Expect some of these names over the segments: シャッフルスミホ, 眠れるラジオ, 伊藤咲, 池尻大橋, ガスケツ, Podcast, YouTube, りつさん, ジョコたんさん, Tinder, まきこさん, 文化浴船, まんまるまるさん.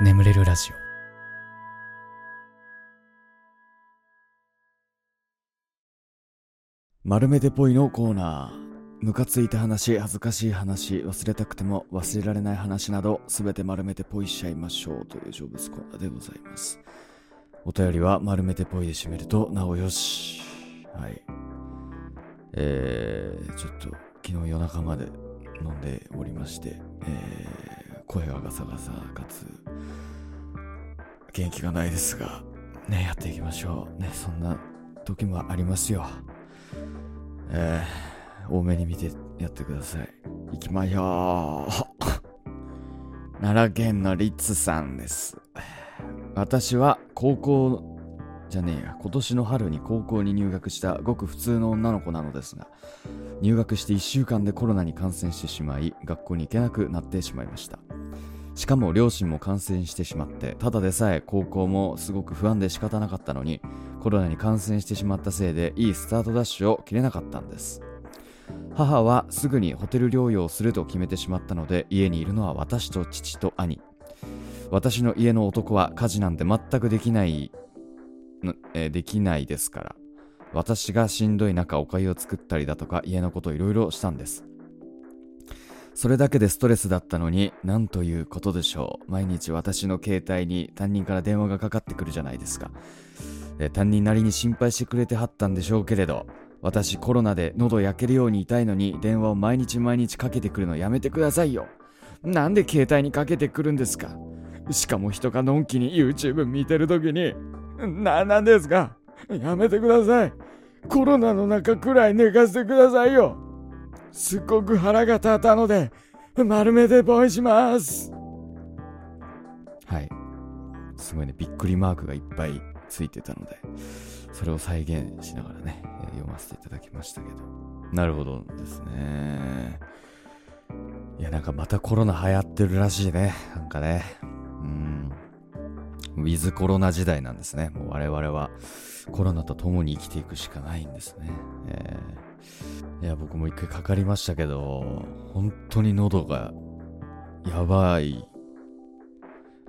眠れるラジオ。丸めてぽいのコーナー。ムカついた話、恥ずかしい話、忘れたくても忘れられない話など、すべて丸めてぽいしちゃいましょうというジョブスコーナーでございます。お便りは丸めてぽいで締めるとなおよし。はい。ちょっと昨日夜中まで飲んでおりまして、声がガサガサかつ元気がないですがね、やっていきましょうね。そんな時もありますよ。多めに見てやってください。いきまよー。奈良県のリッツさんです。私は今年の春に高校に入学したごく普通の女の子なのですが、入学して1週間でコロナに感染してしまい、学校に行けなくなってしまいました。しかも両親も感染してしまって、ただでさえ高校もすごく不安で仕方なかったのに、コロナに感染してしまったせいでいいスタートダッシュを切れなかったんです。母はすぐにホテル療養をすると決めてしまったので、家にいるのは私と父と兄。私の家の男は家事なんて全くできないですから、私がしんどい中お粥を作ったりだとか家のこといろいろしたんです。それだけでストレスだったのに、なんということでしょう。毎日私の携帯に担任から電話がかかってくるじゃないですか。担任なりに心配してくれてはったんでしょうけれど、私コロナで喉焼けるように痛いのに電話を毎日かけてくるのやめてくださいよ。なんで携帯にかけてくるんですか。しかも人がのんきに YouTube 見てるときになんですか。やめてください。コロナの中くらい寝かせてくださいよ。すっごく腹が立ったので丸めてぽいします。はい、すごいね、びっくりマークがいっぱいついてたので、それを再現しながらね読ませていただきましたけど、なるほどですね。いや、なんかまたコロナ流行ってるらしいね。なんかね、ウィズコロナ時代なんですね。もう我々はコロナと共に生きていくしかないんですね。いや、僕も一回かかりましたけど、本当に喉がやばい。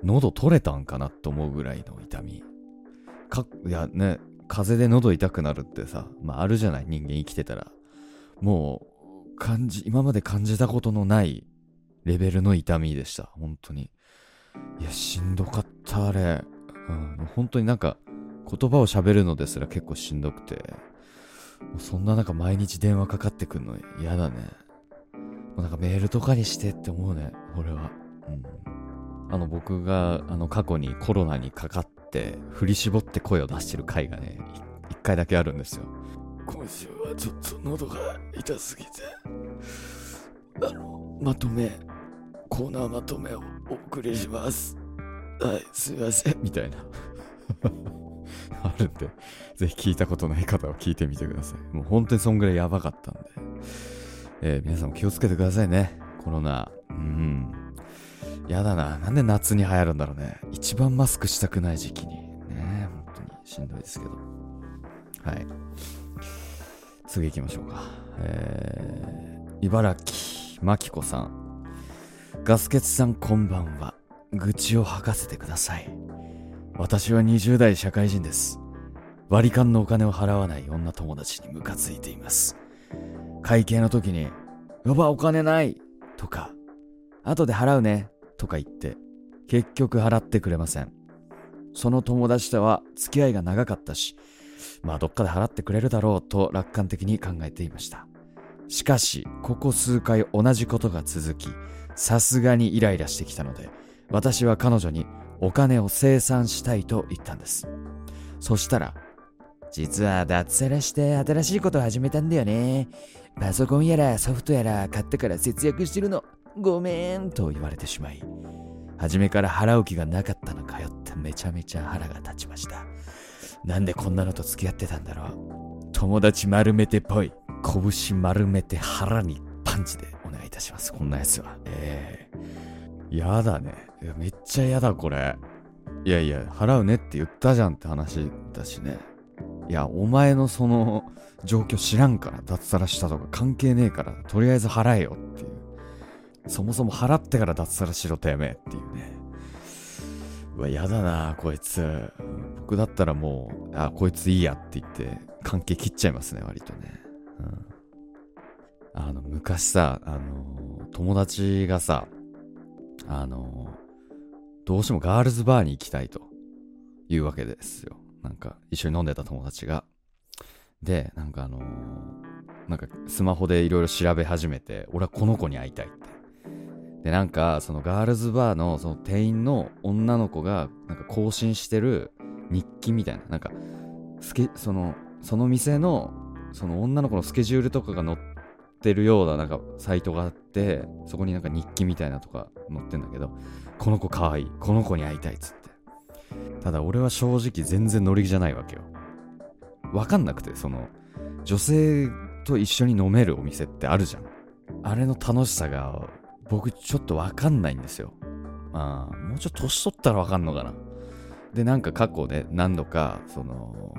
喉取れたんかなと思うぐらいの痛み。いやね、風邪で喉痛くなるってさ、まああるじゃない、人間生きてたら。もう今まで感じたことのないレベルの痛みでした。本当に。いや、しんどかったあれ、本当になんか言葉を喋るのですら結構しんどくて、そんな中毎日電話かかってくるの嫌だね。もうなんかメールとかにしてって思うね、俺は。僕が過去にコロナにかかって振り絞って声を出してる回がね、一回だけあるんですよ。今週はちょっと喉が痛すぎて、コーナーまとめをお送りします。はい、すいませんみたいなあるんで、ぜひ聞いたことない方は聞いてみてください。もう本当にそんぐらいやばかったんで、皆さんも気をつけてくださいね。コロナ、やだな。なんで夏に流行るんだろうね。一番マスクしたくない時期にね、本当にしんどいですけど。はい、次行きましょうか。茨城まきこさん。ガスケツさん、こんばんは。愚痴を吐かせてください。私は20代社会人です。割り勘のお金を払わない女友達にムカついています。会計の時にやばお金ないとか、後で払うねとか言って結局払ってくれません。その友達とは付き合いが長かったし、まあどっかで払ってくれるだろうと楽観的に考えていました。しかしここ数回同じことが続き、さすがにイライラしてきたので、私は彼女にお金を清算したいと言ったんです。そしたら、実は脱サラして新しいことを始めたんだよね。パソコンやらソフトやら買ったから節約してるの、ごめんと言われてしまい、初めから払う気がなかったのかよってめちゃめちゃ腹が立ちました。なんでこんなのと付き合ってたんだろう。友達丸めてぽい、拳丸めて腹にパンチでお願いいたします。こんなやつはやだね。いや、めっちゃやだこれ。いやいや、払うねって言ったじゃんって話だしね。いや、お前のその状況知らんから、脱サラしたとか関係ねえから、とりあえず払えよっていう。そもそも払ってから脱サラしろてめえっていうね。うわ、やだなこいつ。僕だったらもう、あ、こいついいやって言って関係切っちゃいますね、割とね。うん、昔さ、友達がさ、どうしてもガールズバーに行きたいというわけですよ。なんか一緒に飲んでた友達が。で、なんかなんかスマホでいろいろ調べ始めて、俺はこの子に会いたいって。で、なんかそのガールズバーのその店員の女の子がなんか更新してる日記みたいな、なんかその店のその女の子のスケジュールとかが載ってるようななんかサイトがあって、そこになんか日記みたいなとか載ってんだけど、この子可愛い、この子に会いたいっつって。ただ俺は正直全然乗り気じゃないわけよ。分かんなくて、その女性と一緒に飲めるお店ってあるじゃん。あれの楽しさが僕ちょっと分かんないんですよ。まあもうちょっと年取ったら分かんのかな。で、なんか過去ね、何度かその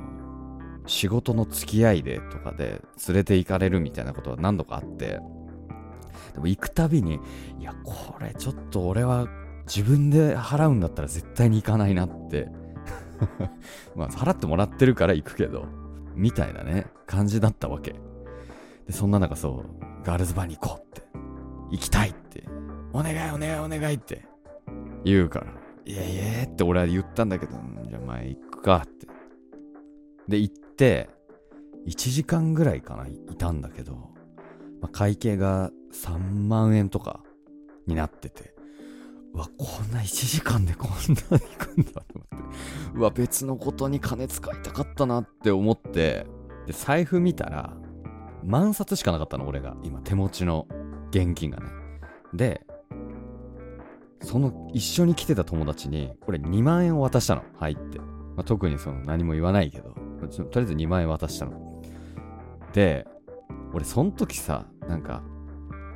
仕事の付き合いでとかで連れて行かれるみたいなことは何度かあって、でも行くたびに、いやこれちょっと俺は自分で払うんだったら絶対に行かないなってまあ払ってもらってるから行くけどみたいなね、感じだったわけで、そんな中、そう、ガールズバーに行こうって、行きたいって、お願いお願いお願いって言うから、いやいやって俺は言ったんだけど、じゃあまあ行くかって。で行って1時間ぐらいかないたんだけど、まあ、会計が3万円とかになってて、うわ、こんな1時間でこんなに行くんだと思って、うわ、別のことに金使いたかったなって思って、で財布見たら万札しかなかったの、俺が今手持ちの現金がね。で、その一緒に来てた友達にこれ2万円を渡したの、はいって。まあ、特にその何も言わないけど、とりあえず2万円渡したので、俺その時さ、なんか、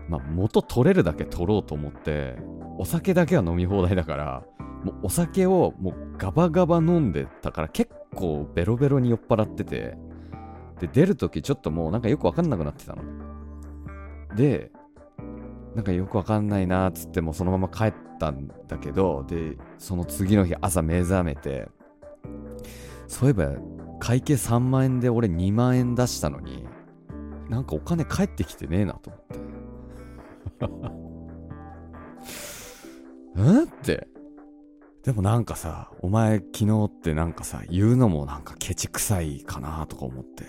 まあ、元取れるだけ取ろうと思って、お酒だけは飲み放題だから、もうお酒をもうガバガバ飲んでたから、結構ベロベロに酔っ払ってて、で出る時ちょっともうなんかよく分かんなくなってたので、なんかよく分かんないなーっつって、もうそのまま帰ったんだけど、でその次の日朝目覚めて、そういえば会計3万円で俺2万円出したのに、なんかお金返ってきてねえなと思ってうんって。でもなんかさ、お前昨日ってなんかさ、言うのもなんかケチくさいかなとか思って、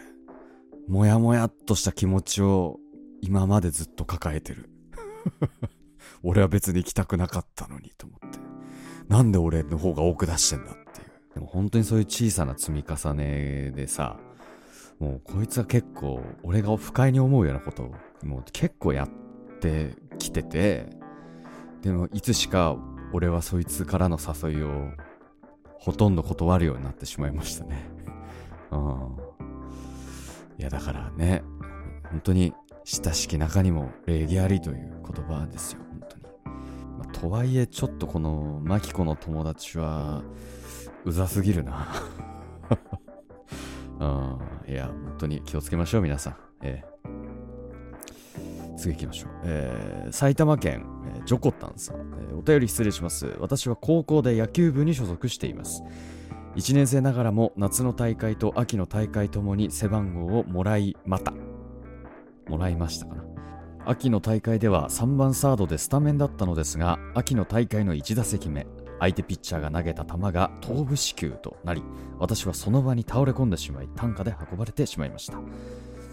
もやもやっとした気持ちを今までずっと抱えてる俺は別に行きたくなかったのにと思って、なんで俺の方が多く出してんだっていう。でも本当にそういう小さな積み重ねでさ、もうこいつは結構俺が不快に思うようなことをもう結構やってきてて、でもいつしか俺はそいつからの誘いをほとんど断るようになってしまいましたね。うん。いやだからね、本当に親しき中にも礼儀ありという言葉ですよ、本当に。まあ、とはいえちょっとこのマキコの友達はうざすぎるな、うん。いや本当に気をつけましょう皆さん。次行きましょう。埼玉県、ジョコタンさん、お便り失礼します。私は高校で野球部に所属しています。1年生ながらも夏の大会と秋の大会ともに背番号をもらいましたかな。秋の大会では3番サードでスタメンだったのですが、秋の大会の1打席目、相手ピッチャーが投げた球が頭部死球となり、私はその場に倒れ込んでしまい、担架で運ばれてしまいました。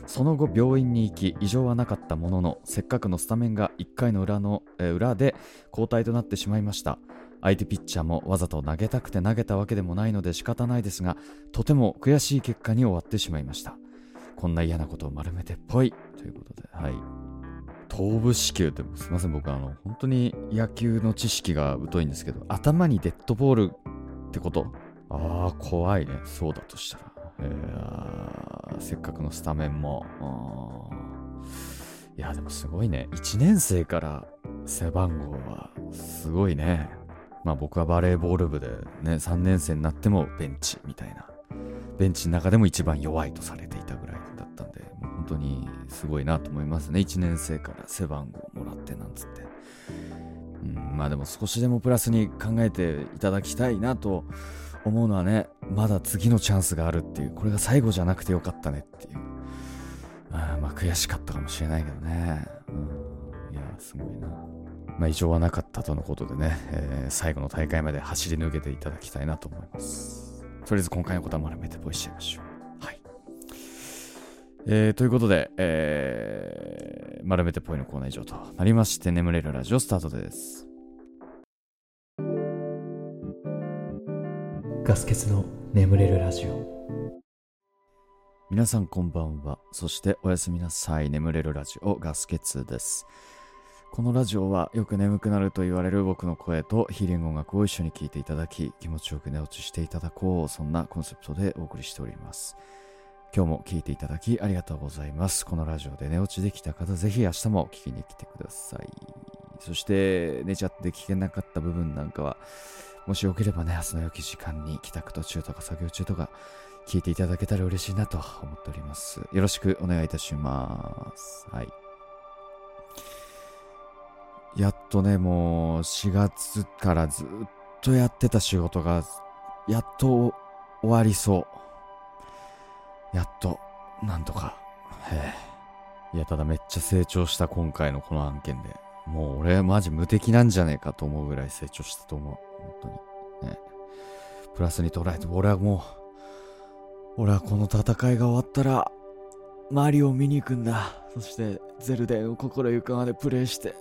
その後病院に行き、異常はなかったものの、せっかくのスタメンが1回の裏で交代となってしまいました。相手ピッチャーもわざと投げたくて投げたわけでもないので仕方ないですが、とても悔しい結果に終わってしまいました。こんな嫌なことを丸めてっぽいということで、はい、頭部死球って、すいません、僕本当に野球の知識が疎いんですけど、頭にデッドボールってこと、ああ怖いね。そうだとしたら、せっかくのスタメンも、いやでもすごいね、1年生から背番号はすごいね。まあ僕はバレーボール部でね、3年生になってもベンチみたいな、ベンチの中でも一番弱いとされていたぐらいだったんで、もう本当にすごいなと思いますね。1年生から背番号もらってなんつって、まあでも少しでもプラスに考えていただきたいなと思うのはね、まだ次のチャンスがあるっていう、これが最後じゃなくてよかったねっていう、まあ悔しかったかもしれないけどね、いやすごいな。まあ異常はなかったとのことでね、最後の大会まで走り抜けていただきたいなと思います。とりあえず今回のことは丸めてボイしちゃいましょう。はい、ということで、丸めてぽいのコーナー以上となりまして、眠れるラジオスタートです。ガスケツの眠れるラジオ、皆さんこんばんは、そしておやすみなさい。眠れるラジオ、ガスケツです。このラジオはよく眠くなると言われる僕の声とヒーリング音楽を一緒に聴いていただき、気持ちよく寝落ちしていただこう、そんなコンセプトでお送りしております。今日も聴いていただきありがとうございます。このラジオで寝落ちできた方、ぜひ明日も聴きに来てください。そして寝ちゃって聞けなかった部分なんかは、もしよければね、明日の良き時間に帰宅途中とか作業中とか聴いていただけたら嬉しいなと思っております。よろしくお願いいたします。はい、やっとね、もう4月からずっとやってた仕事がやっと終わりそう。やっとなんとか。いや、ただめっちゃ成長した、今回のこの案件で。もう俺マジ無敵なんじゃねえかと思うぐらい成長したと思う、本当にね。プラスに捉えて、俺はこの戦いが終わったらマリオを見に行くんだ。そしてゼルデンを心ゆくまでプレイして、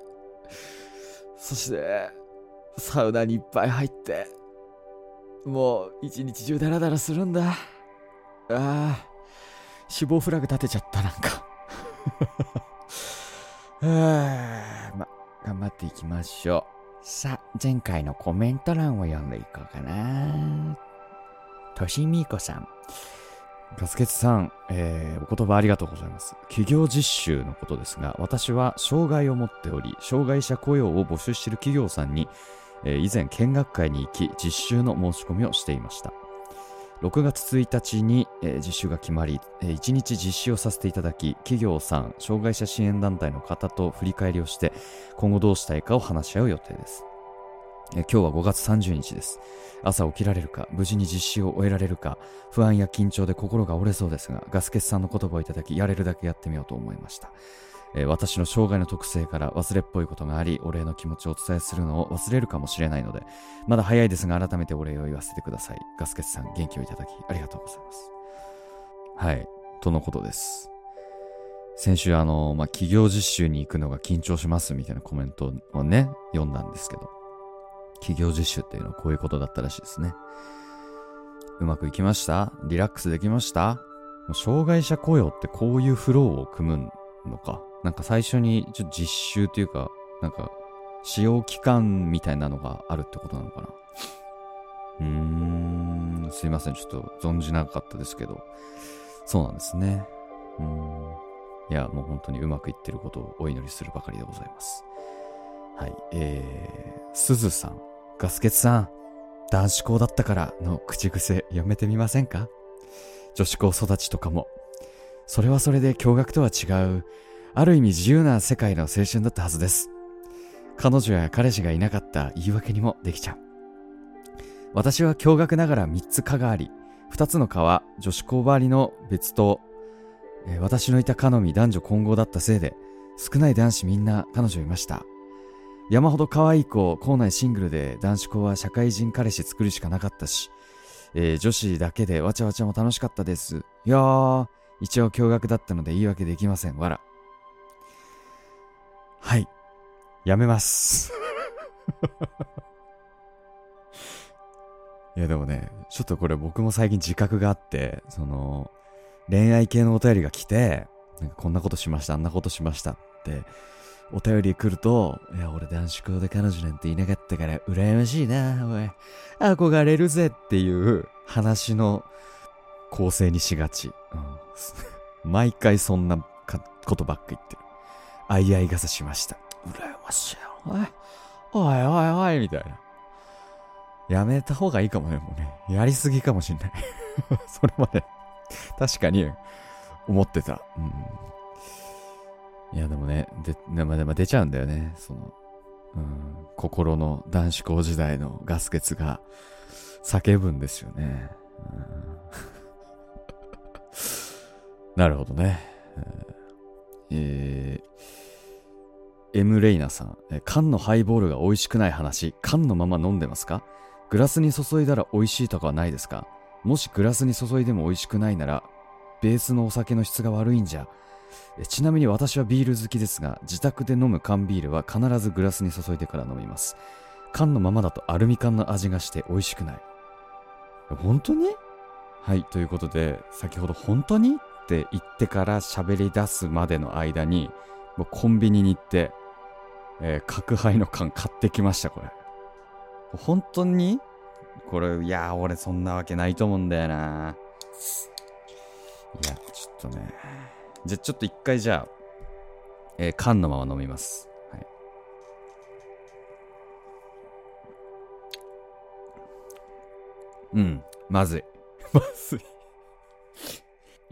そしてサウナにいっぱい入って、もう一日中ダラダラするんだ。死亡フラグ立てちゃった、なんかま、頑張っていきましょう。さ、前回のコメント欄を読んでいこうかな。としみこさん、ガスケツさん、お言葉ありがとうございます。企業実習のことですが、私は障害を持っており、障害者雇用を募集している企業さんに、以前見学会に行き、実習の申し込みをしていました。6月1日に、実習が決まり、1日実習をさせていただき、企業さん、障害者支援団体の方と振り返りをして、今後どうしたいかを話し合う予定です。今日は5月30日です。朝起きられるか、無事に実施を終えられるか、不安や緊張で心が折れそうですが、ガスケツさんの言葉をいただき、やれるだけやってみようと思いました。私の障害の特性から忘れっぽいことがあり、お礼の気持ちをお伝えするのを忘れるかもしれないので、まだ早いですが改めてお礼を言わせてください。ガスケツさん、元気をいただきありがとうございます。はい、とのことです。先週企業実習に行くのが緊張しますみたいなコメントをね、読んだんですけど、企業実習っていうのはこういうことだったらしいですね。うまくいきました？リラックスできました？障害者雇用ってこういうフローを組むのか。なんか最初にちょっと実習というか、なんか使用期間みたいなのがあるってことなのかな。すいません、ちょっと存じなかったですけど、そうなんですね。いや、もう本当にうまくいってることをお祈りするばかりでございます。はい、すずさん、ガスケツさん、男子校だったからの口癖やめてみませんか？女子校育ちとかも、それはそれで驚愕とは違う、ある意味自由な世界の青春だったはずです。彼女や彼氏がいなかった言い訳にもできちゃう。私は驚愕ながら3つ科があり、2つの科は女子校ばりの別棟、私のいた科のみ男女混合だったせいで、少ない男子みんな彼女いました。山ほど可愛い子、校内シングルで、男子校は社会人彼氏作るしかなかったし、女子だけでわちゃわちゃも楽しかったです。いやー、一応驚愕だったので言い訳できません、わら。はい、やめます。いやでもね、ちょっとこれ僕も最近自覚があって、その恋愛系のお便りが来て、なんかこんなことしました、あんなことしましたってお便り来ると、いや俺男子校で彼女なんていなかったから羨ましいな、おい憧れるぜっていう話の構成にしがち、毎回そんなことばっか言ってる。あいあい傘しました、羨ましい、おいおいおいおいみたいな。やめた方がいいかもね、もうね、やりすぎかもしんない。それまで確かに思ってた。いやでもね、出ちゃうんだよね、その心の男子校時代のガス欠が叫ぶんですよね。なるほどね。M レイナさん、缶のハイボールが美味しくない話、缶のまま飲んでますか？グラスに注いだら美味しいとかはないですか？もしグラスに注いでも美味しくないならベースのお酒の質が悪いんじゃ。ちなみに私はビール好きですが、自宅で飲む缶ビールは必ずグラスに注いでから飲みます。缶のままだとアルミ缶の味がして美味しくない。本当に？はい、ということで、先ほど本当にって言ってから喋り出すまでの間にもうコンビニに行って、角杯の缶買ってきました。これ本当に？これ、いや俺そんなわけないと思うんだよな。いやちょっとね、じゃあちょっと一回じゃあ、缶のまま飲みます。はい、うん、まずい。まずい。い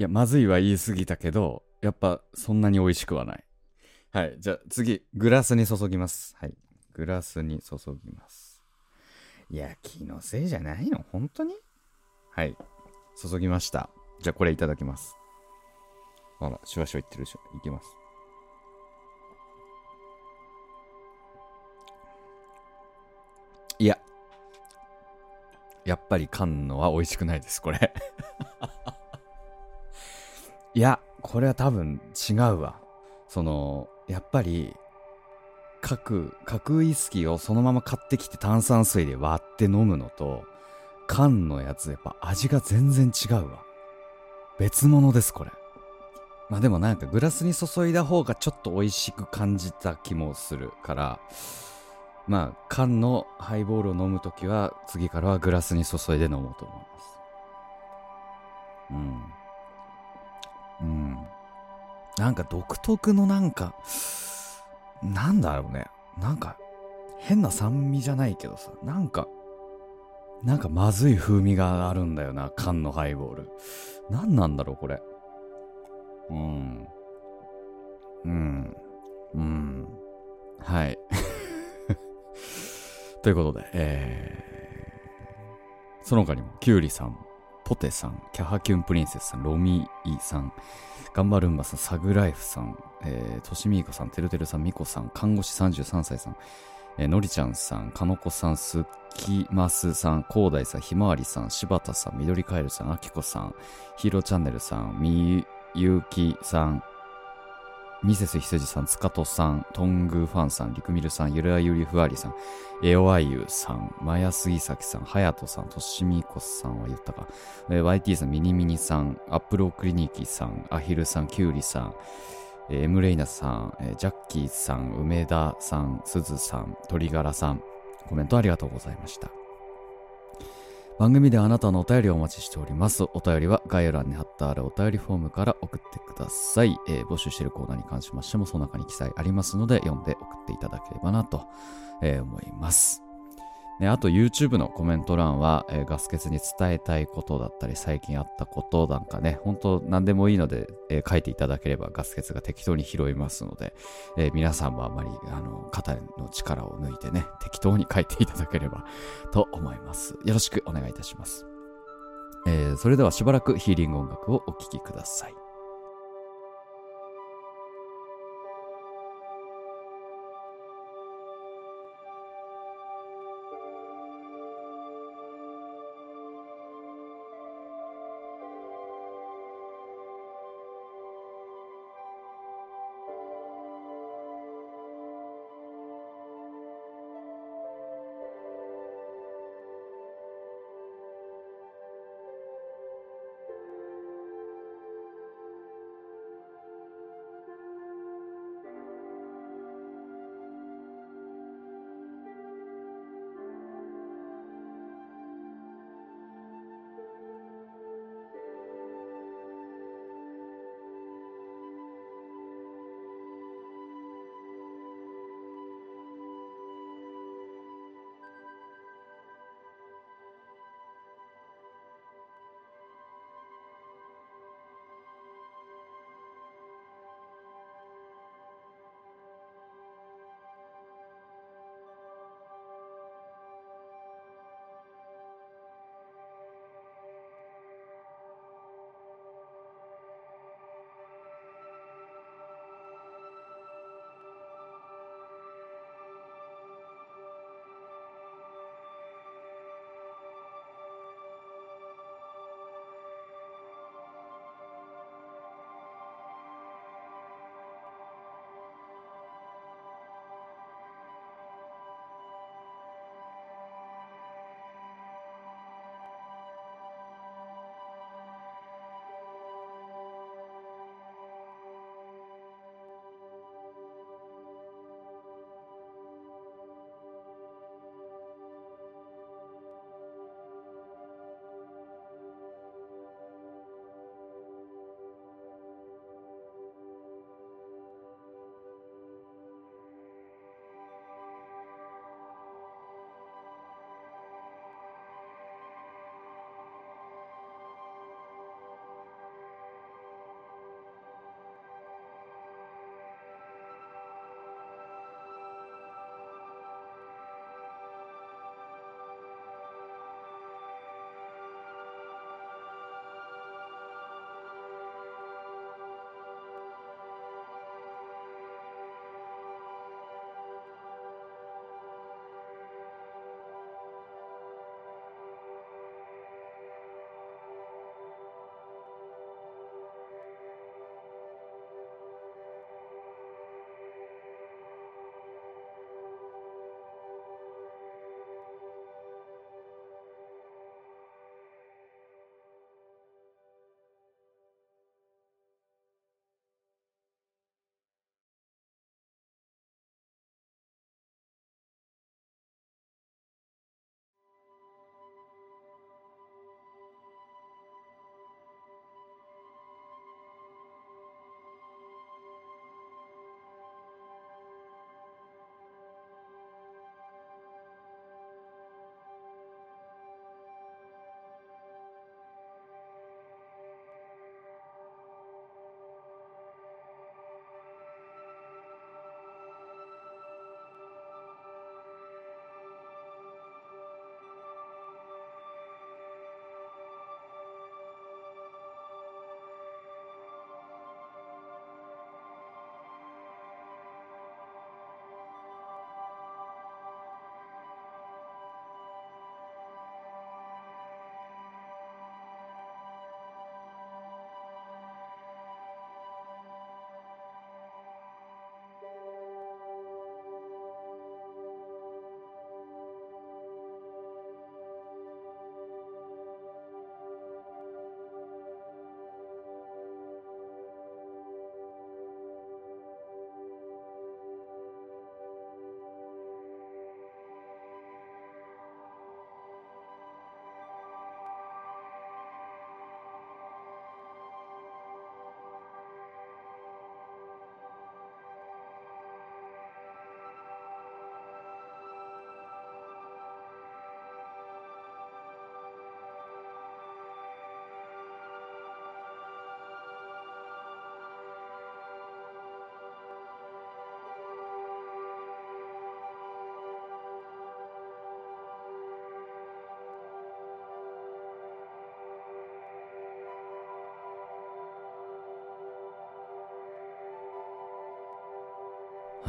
や、まずいは言い過ぎたけど、やっぱそんなに美味しくはない。はい、じゃあ次、グラスに注ぎます。はい、グラスに注ぎます。いや、気のせいじゃないの？本当に？はい、注ぎました。じゃあこれいただきます。あら、シュワシュワいってるでしょ。いきます。いや、やっぱり缶のは美味しくないです、これ。いや、これは多分違うわ。やっぱり、角ウイスキーをそのまま買ってきて炭酸水で割って飲むのと、缶のやつやっぱ味が全然違うわ。別物です、これ。まあでもなんかグラスに注いだ方がちょっと美味しく感じた気もするから、まあ缶のハイボールを飲むときは次からはグラスに注いで飲もうと思います。うん。なんか独特のなんだろうね。なんか変な酸味じゃないけどさ、なんかまずい風味があるんだよな、缶のハイボール。なんなんだろうこれ。うん。うん。うん。はい。ということで、その他にも、キュウリさん、ポテさん、キャハキュンプリンセスさん、ロミイさん、ガンバルンバさん、サグライフさん、トシミーコさん、てるてるさん、ミコさん、看護師33歳さん、のりちゃんさん、かのこさん、すきますさん、こうだいさん、ひまわりさん、柴田さん、みどりかえるさん、あきこさん、ヒーローチャンネルさん、ゆうきさん、ミセスひすじさん、つかとさん、トングファンさん、りくみるさん、ゆらゆりふわりさん、えおあゆさん、まやすぎさきさん、はやとさん、としみこさんは言ったか、YT さん、ミニミニさん、アップロークリニキさん、アヒルさん、キュウリさん、エムレイナさん、ジャッキーさん、梅田さん、すずさん、鳥柄さん、コメントありがとうございました。番組ではあなたのお便りをお待ちしております。お便りは概要欄に貼ってあるお便りフォームから送ってください。募集しているコーナーに関しましてもその中に記載ありますので読んで送っていただければなと、思います。ね、あと YouTube のコメント欄は、ガス欠に伝えたいことだったり最近あったことなんかね、本当何でもいいので、書いていただければガス欠が適当に拾いますので、皆さんもあまり肩の力を抜いてね、適当に書いていただければと思います。よろしくお願いいたします。それではしばらくヒーリング音楽をお聴きください。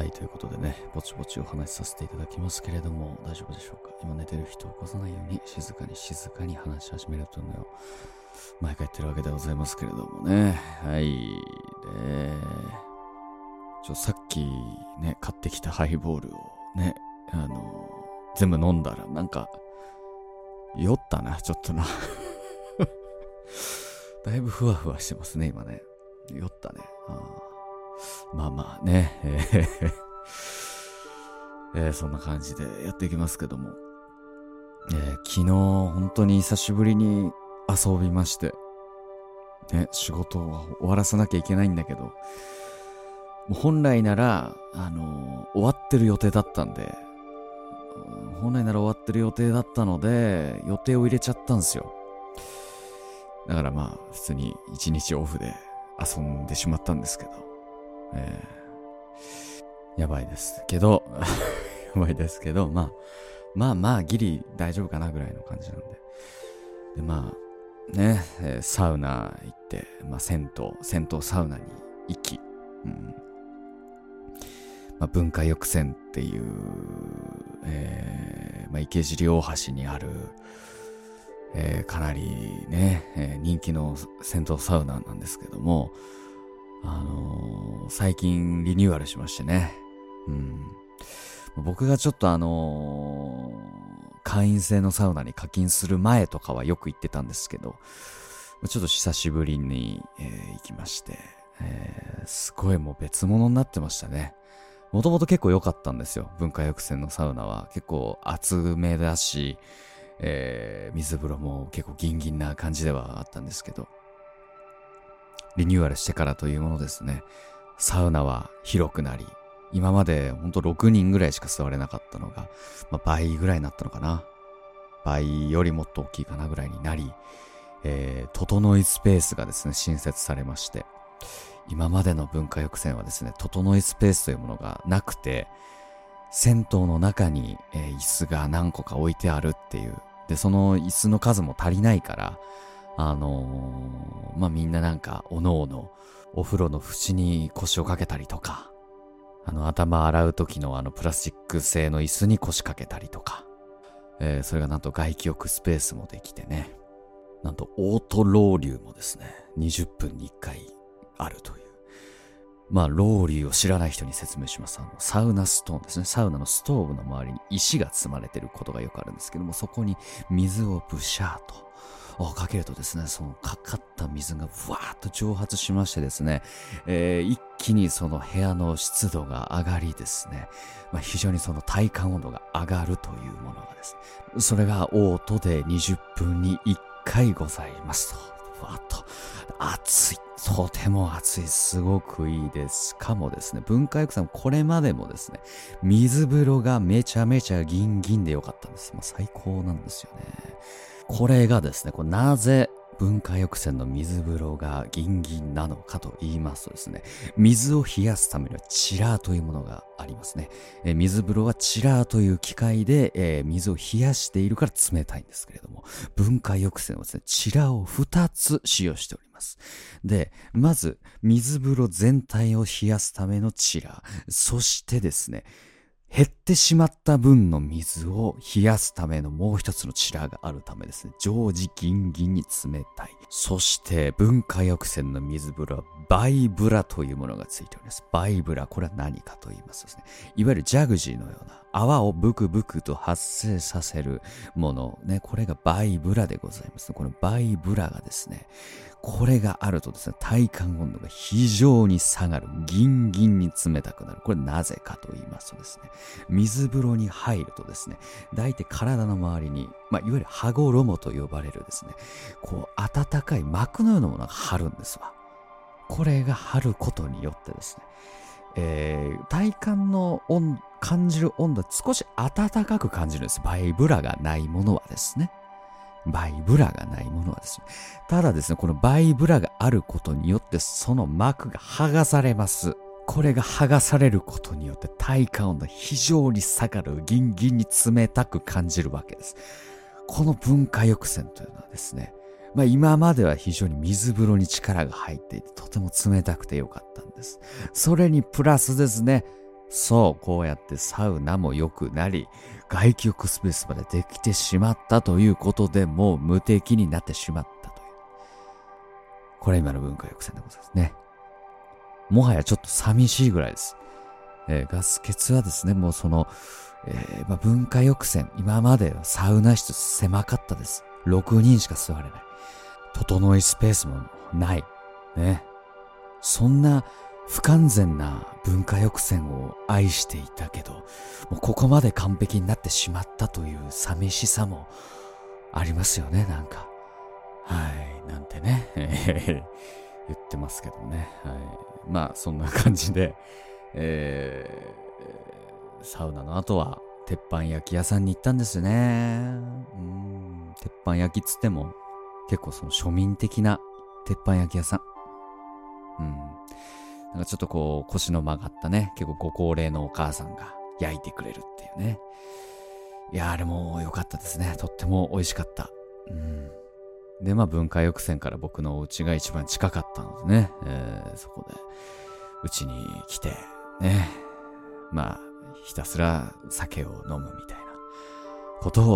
はい、ということでね、ぼちぼちお話しさせていただきますけれども、大丈夫でしょうか。今寝てる人を起こさないように、静かに静かに話し始めるというのを、毎回言ってるわけでございますけれどもね。はい。で、さっきね、買ってきたハイボールをね、全部飲んだら、なんか、酔ったな、ちょっとな。だいぶふわふわしてますね、今ね。酔ったね。まあまあね、そんな感じでやっていきますけども、昨日本当に久しぶりに遊びまして、ね、仕事は終わらさなきゃいけないんだけど、もう本来なら、終わってる予定だったんで、予定を入れちゃったんですよ。だからまあ普通に一日オフで遊んでしまったんですけど、やばいですけどまあギリ大丈夫かなぐらいの感じなんで、でまあね、サウナ行って、まあ、銭湯サウナに行き、文化浴船っていう、池尻大橋にある、かなりね、人気の銭湯サウナなんですけども、最近リニューアルしましてね、僕がちょっと会員制のサウナに課金する前とかはよく行ってたんですけど、ちょっと久しぶりに、行きまして、すごいもう別物になってましたね。もともと結構良かったんですよ。文化浴船のサウナは結構厚めだし、水風呂も結構ギンギンな感じではあったんですけど、リニューアルしてからというものですね、サウナは広くなり、今までほんと6人ぐらいしか座れなかったのが、倍ぐらいになったのかな、倍よりもっと大きいかなぐらいになり、整いスペースがですね新設されまして、今までの文化浴船はですね整いスペースというものがなくて、銭湯の中に、椅子が何個か置いてあるっていう、でその椅子の数も足りないから、みんななんかおのおのお風呂の縁に腰をかけたりとか、頭洗う時のプラスチック製の椅子に腰かけたりとか、それがなんと外気浴スペースもできてね、なんとオートロウリュウもですね20分に1回あるという、ロウリュウを知らない人に説明します。サウナストーンですね、サウナのストーブの周りに石が積まれていることがよくあるんですけども、そこに水をブシャーとかけるとですね、そのかかった水がふわーっと蒸発しましてですね、一気にその部屋の湿度が上がりですね、非常にその体感温度が上がるというものがですね、それがオートで20分に1回ございますと。わーっと暑い、とても暑い、すごくいいです。しかもですね、文化浴さんこれまでもですね水風呂がめちゃめちゃギンギンでよかったんです。最高なんですよね。これがですね、なぜ文化浴船の水風呂がギンギンなのかと言いますとですね、水を冷やすためにはチラーというものがありますね。水風呂はチラーという機械で、水を冷やしているから冷たいんですけれども、文化浴船はですねチラーを2つ使用しております。で、まず水風呂全体を冷やすためのチラー、そしてですね減ってしまった分の水を冷やすためのもう一つのチラがあるためですね、常時ギンギンに冷たい。そして文化浴船の水風呂はバイブラというものがついております。バイブラ、これは何かと言いますとですね、いわゆるジャグジーのような泡をブクブクと発生させるものね、これがバイブラでございます。このバイブラがですね、これがあるとですね体感温度が非常に下がる、ギンギンに冷たくなる。これなぜかと言いますとですね、水風呂に入るとですね大体体の周りに、いわゆる羽衣と呼ばれるですね暖かい膜のようなものが張るんですわ。これが張ることによってですね、体感の感じる温度は少し暖かく感じるんです。バイブラがないものはですね、ただですねこのバイブラがあることによってその膜が剥がされます。これが剥がされることによって体感温度非常に下がる、ギンギンに冷たく感じるわけです。この文化浴船というのはですね、今までは非常に水風呂に力が入っていてとても冷たくてよかったんです。それにプラスですねそうこうやってサウナも良くなり、外気浴スペースまでできてしまったということで、もう無敵になってしまったという、これ今の文化浴船でございますね。もはやちょっと寂しいぐらいです。ガス欠はですね、もうその、文化浴船、今まではサウナ室狭かったです。6人しか座れない、整いスペースもないね。そんな不完全な文化浴船を愛していたけど、もうここまで完璧になってしまったという寂しさもありますよね、なんか。はい、なんてね言ってますけどね、はい、まあそんな感じで、サウナの後は鉄板焼き屋さんに行ったんですね。鉄板焼きつっても結構その庶民的な鉄板焼き屋さん、なんかちょっとこう腰の曲がったね、結構ご高齢のお母さんが焼いてくれるっていうね。いや、あれも良かったですね。とっても美味しかった。で、まあ文化浴船から僕のお家が一番近かったのでね、そこでうちに来てね、まあひたすら酒を飲むみたいなこと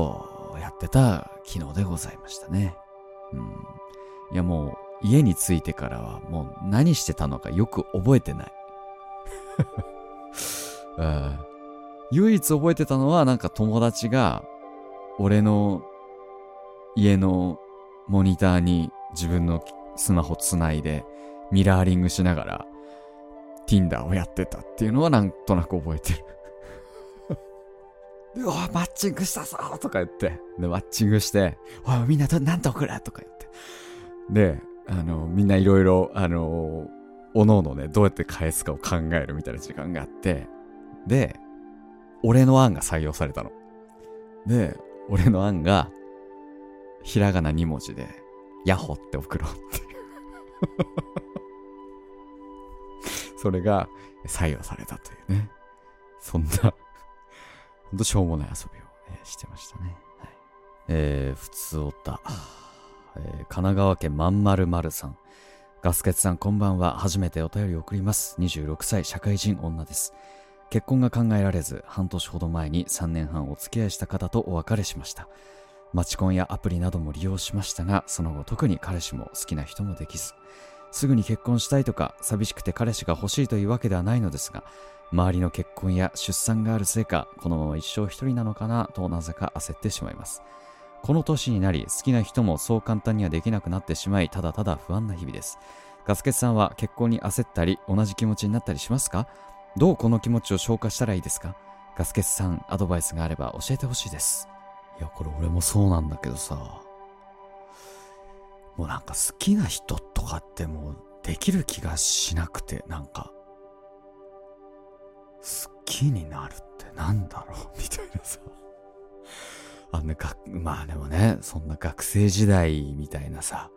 をやってた昨日でございましたね。いや、もう家に着いてからはもう何してたのかよく覚えてないあ、唯一覚えてたのはなんか友達が俺の家のモニターに自分のスマホつないでミラーリングしながら Tinder をやってたっていうのはなんとなく覚えてるうわ、マッチングしたぞとか言って、でマッチングして、おいみんな何と送るとか言って、でみんないろいろおのおのね、どうやって返すかを考えるみたいな時間があって、で俺の案が採用されたので、俺の案がひらがな2文字でヤホって送ろうってそれが採用されたというね、そんなほんとしょうもない遊びを、してましたね、はい。ふつおた、神奈川県まんまるまるさん、ガスケツさんこんばんは、初めてお便りを送ります。26歳社会人女です。結婚が考えられず、半年ほど前に3年半お付き合いした方とお別れしました。マチコンやアプリなども利用しましたが、その後特に彼氏も好きな人もできず、すぐに結婚したいとか寂しくて彼氏が欲しいというわけではないのですが、周りの結婚や出産があるせいか、このまま一生一人なのかなとなぜか焦ってしまいます。この年になり、好きな人もそう簡単にはできなくなってしまい、ただただ不安な日々です。ガスケツさんは結婚に焦ったり、同じ気持ちになったりしますか？どうこの気持ちを消化したらいいですか？ガスケツさん、アドバイスがあれば教えてほしいです。いや、これ俺もそうなんだけどさ、もうなんか好きな人とかってもうできる気がしなくて、なんか、好きになるってなんだろうみたいなさ。まあでもね、そんな学生時代みたいなさ、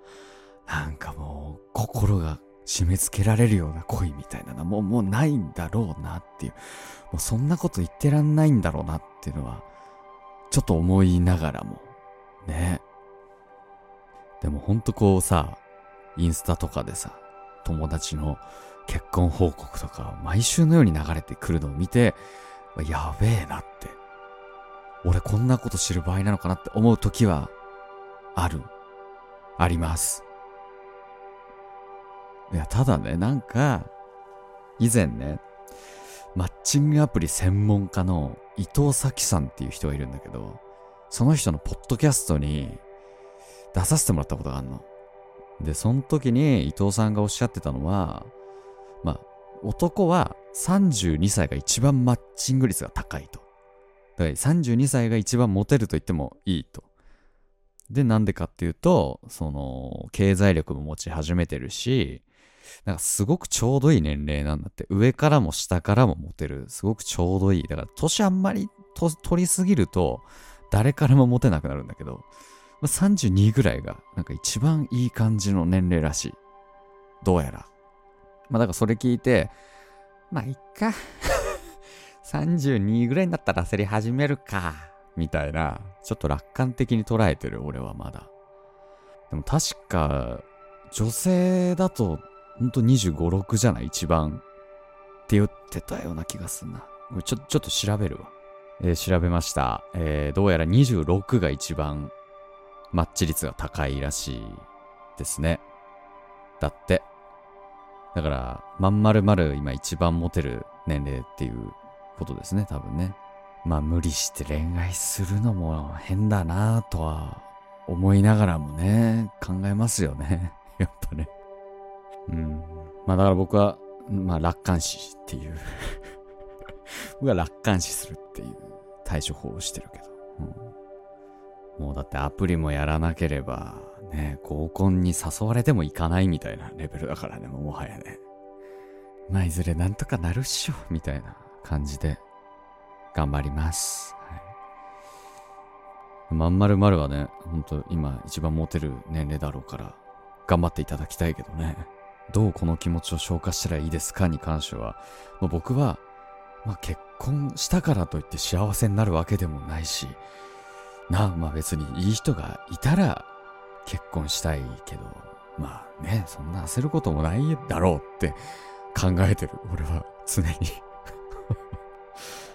なんかもう心が締め付けられるような恋みたいなのはもうないんだろうなっていう、もうそんなこと言ってらんないんだろうなっていうのはちょっと思いながらもね。でもほんとこうさ、インスタとかでさ、友達の結婚報告とか毎週のように流れてくるのを見て、やべえなって、俺こんなこと知る場合なのかなって思う時はあります。いや、ただね、なんか以前ね、マッチングアプリ専門家の伊藤咲さんっていう人がいるんだけど、その人のポッドキャストに出させてもらったことがあるので、その時に伊藤さんがおっしゃってたのは、まあ男は32歳が一番マッチング率が高いと、32歳が一番モテると言ってもいいと。で、なんでかっていうと、その経済力も持ち始めてるし、なんかすごくちょうどいい年齢なんだって。上からも下からもモテる、すごくちょうどいい。だから年あんまり取りすぎると誰からもモテなくなるんだけど、まあ、32ぐらいがなんか一番いい感じの年齢らしい、どうやら。まあだからそれ聞いて、まあいっか32ぐらいになったら焦り始めるかみたいな、ちょっと楽観的に捉えてる俺はまだ。でも確か女性だとほんと25、6じゃない一番って言ってたような気がするな。ちょっと調べるわ。調べました。どうやら26が一番マッチ率が高いらしいですね。だって。だから、まんまるまる今一番モテる年齢っていうことですね、多分ね。まあ無理して恋愛するのも変だなぁとは思いながらもね、考えますよね。やっぱね。うん。まあだから僕は、まあ楽観視っていう。僕は楽観視するっていう対処法をしてるけど。うん、もうだってアプリもやらなければ、ね、合コンに誘われても行かないみたいなレベルだからね、もはやね。まあいずれなんとかなるっしょ、みたいな感じで頑張ります。はい、まんまるまるはね、ほんと今一番モテる年齢だろうから、頑張っていただきたいけどね。どうこの気持ちを消化したらいいですかに関しては、まあ、僕は、まあ、結婚したからといって幸せになるわけでもないし、まあ別にいい人がいたら結婚したいけど、まあね、そんな焦ることもないだろうって考えてる、俺は常に。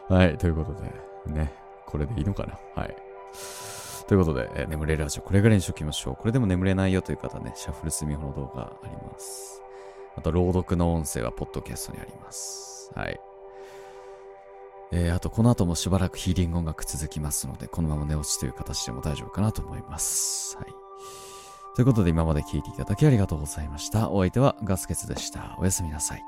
はい、ということで、ね、これでいいのかな。はい。ということで、眠れるラジオこれぐらいにしときましょう。これでも眠れないよという方ね、シャッフルスミホの動画あります。あと朗読の音声はポッドキャストにあります。はい。あとこの後もしばらくヒーリング音楽続きますので、このまま寝落ちという形でも大丈夫かなと思います。はい。ということで今まで聞いていただきありがとうございました。お相手はガスケツでした。おやすみなさい。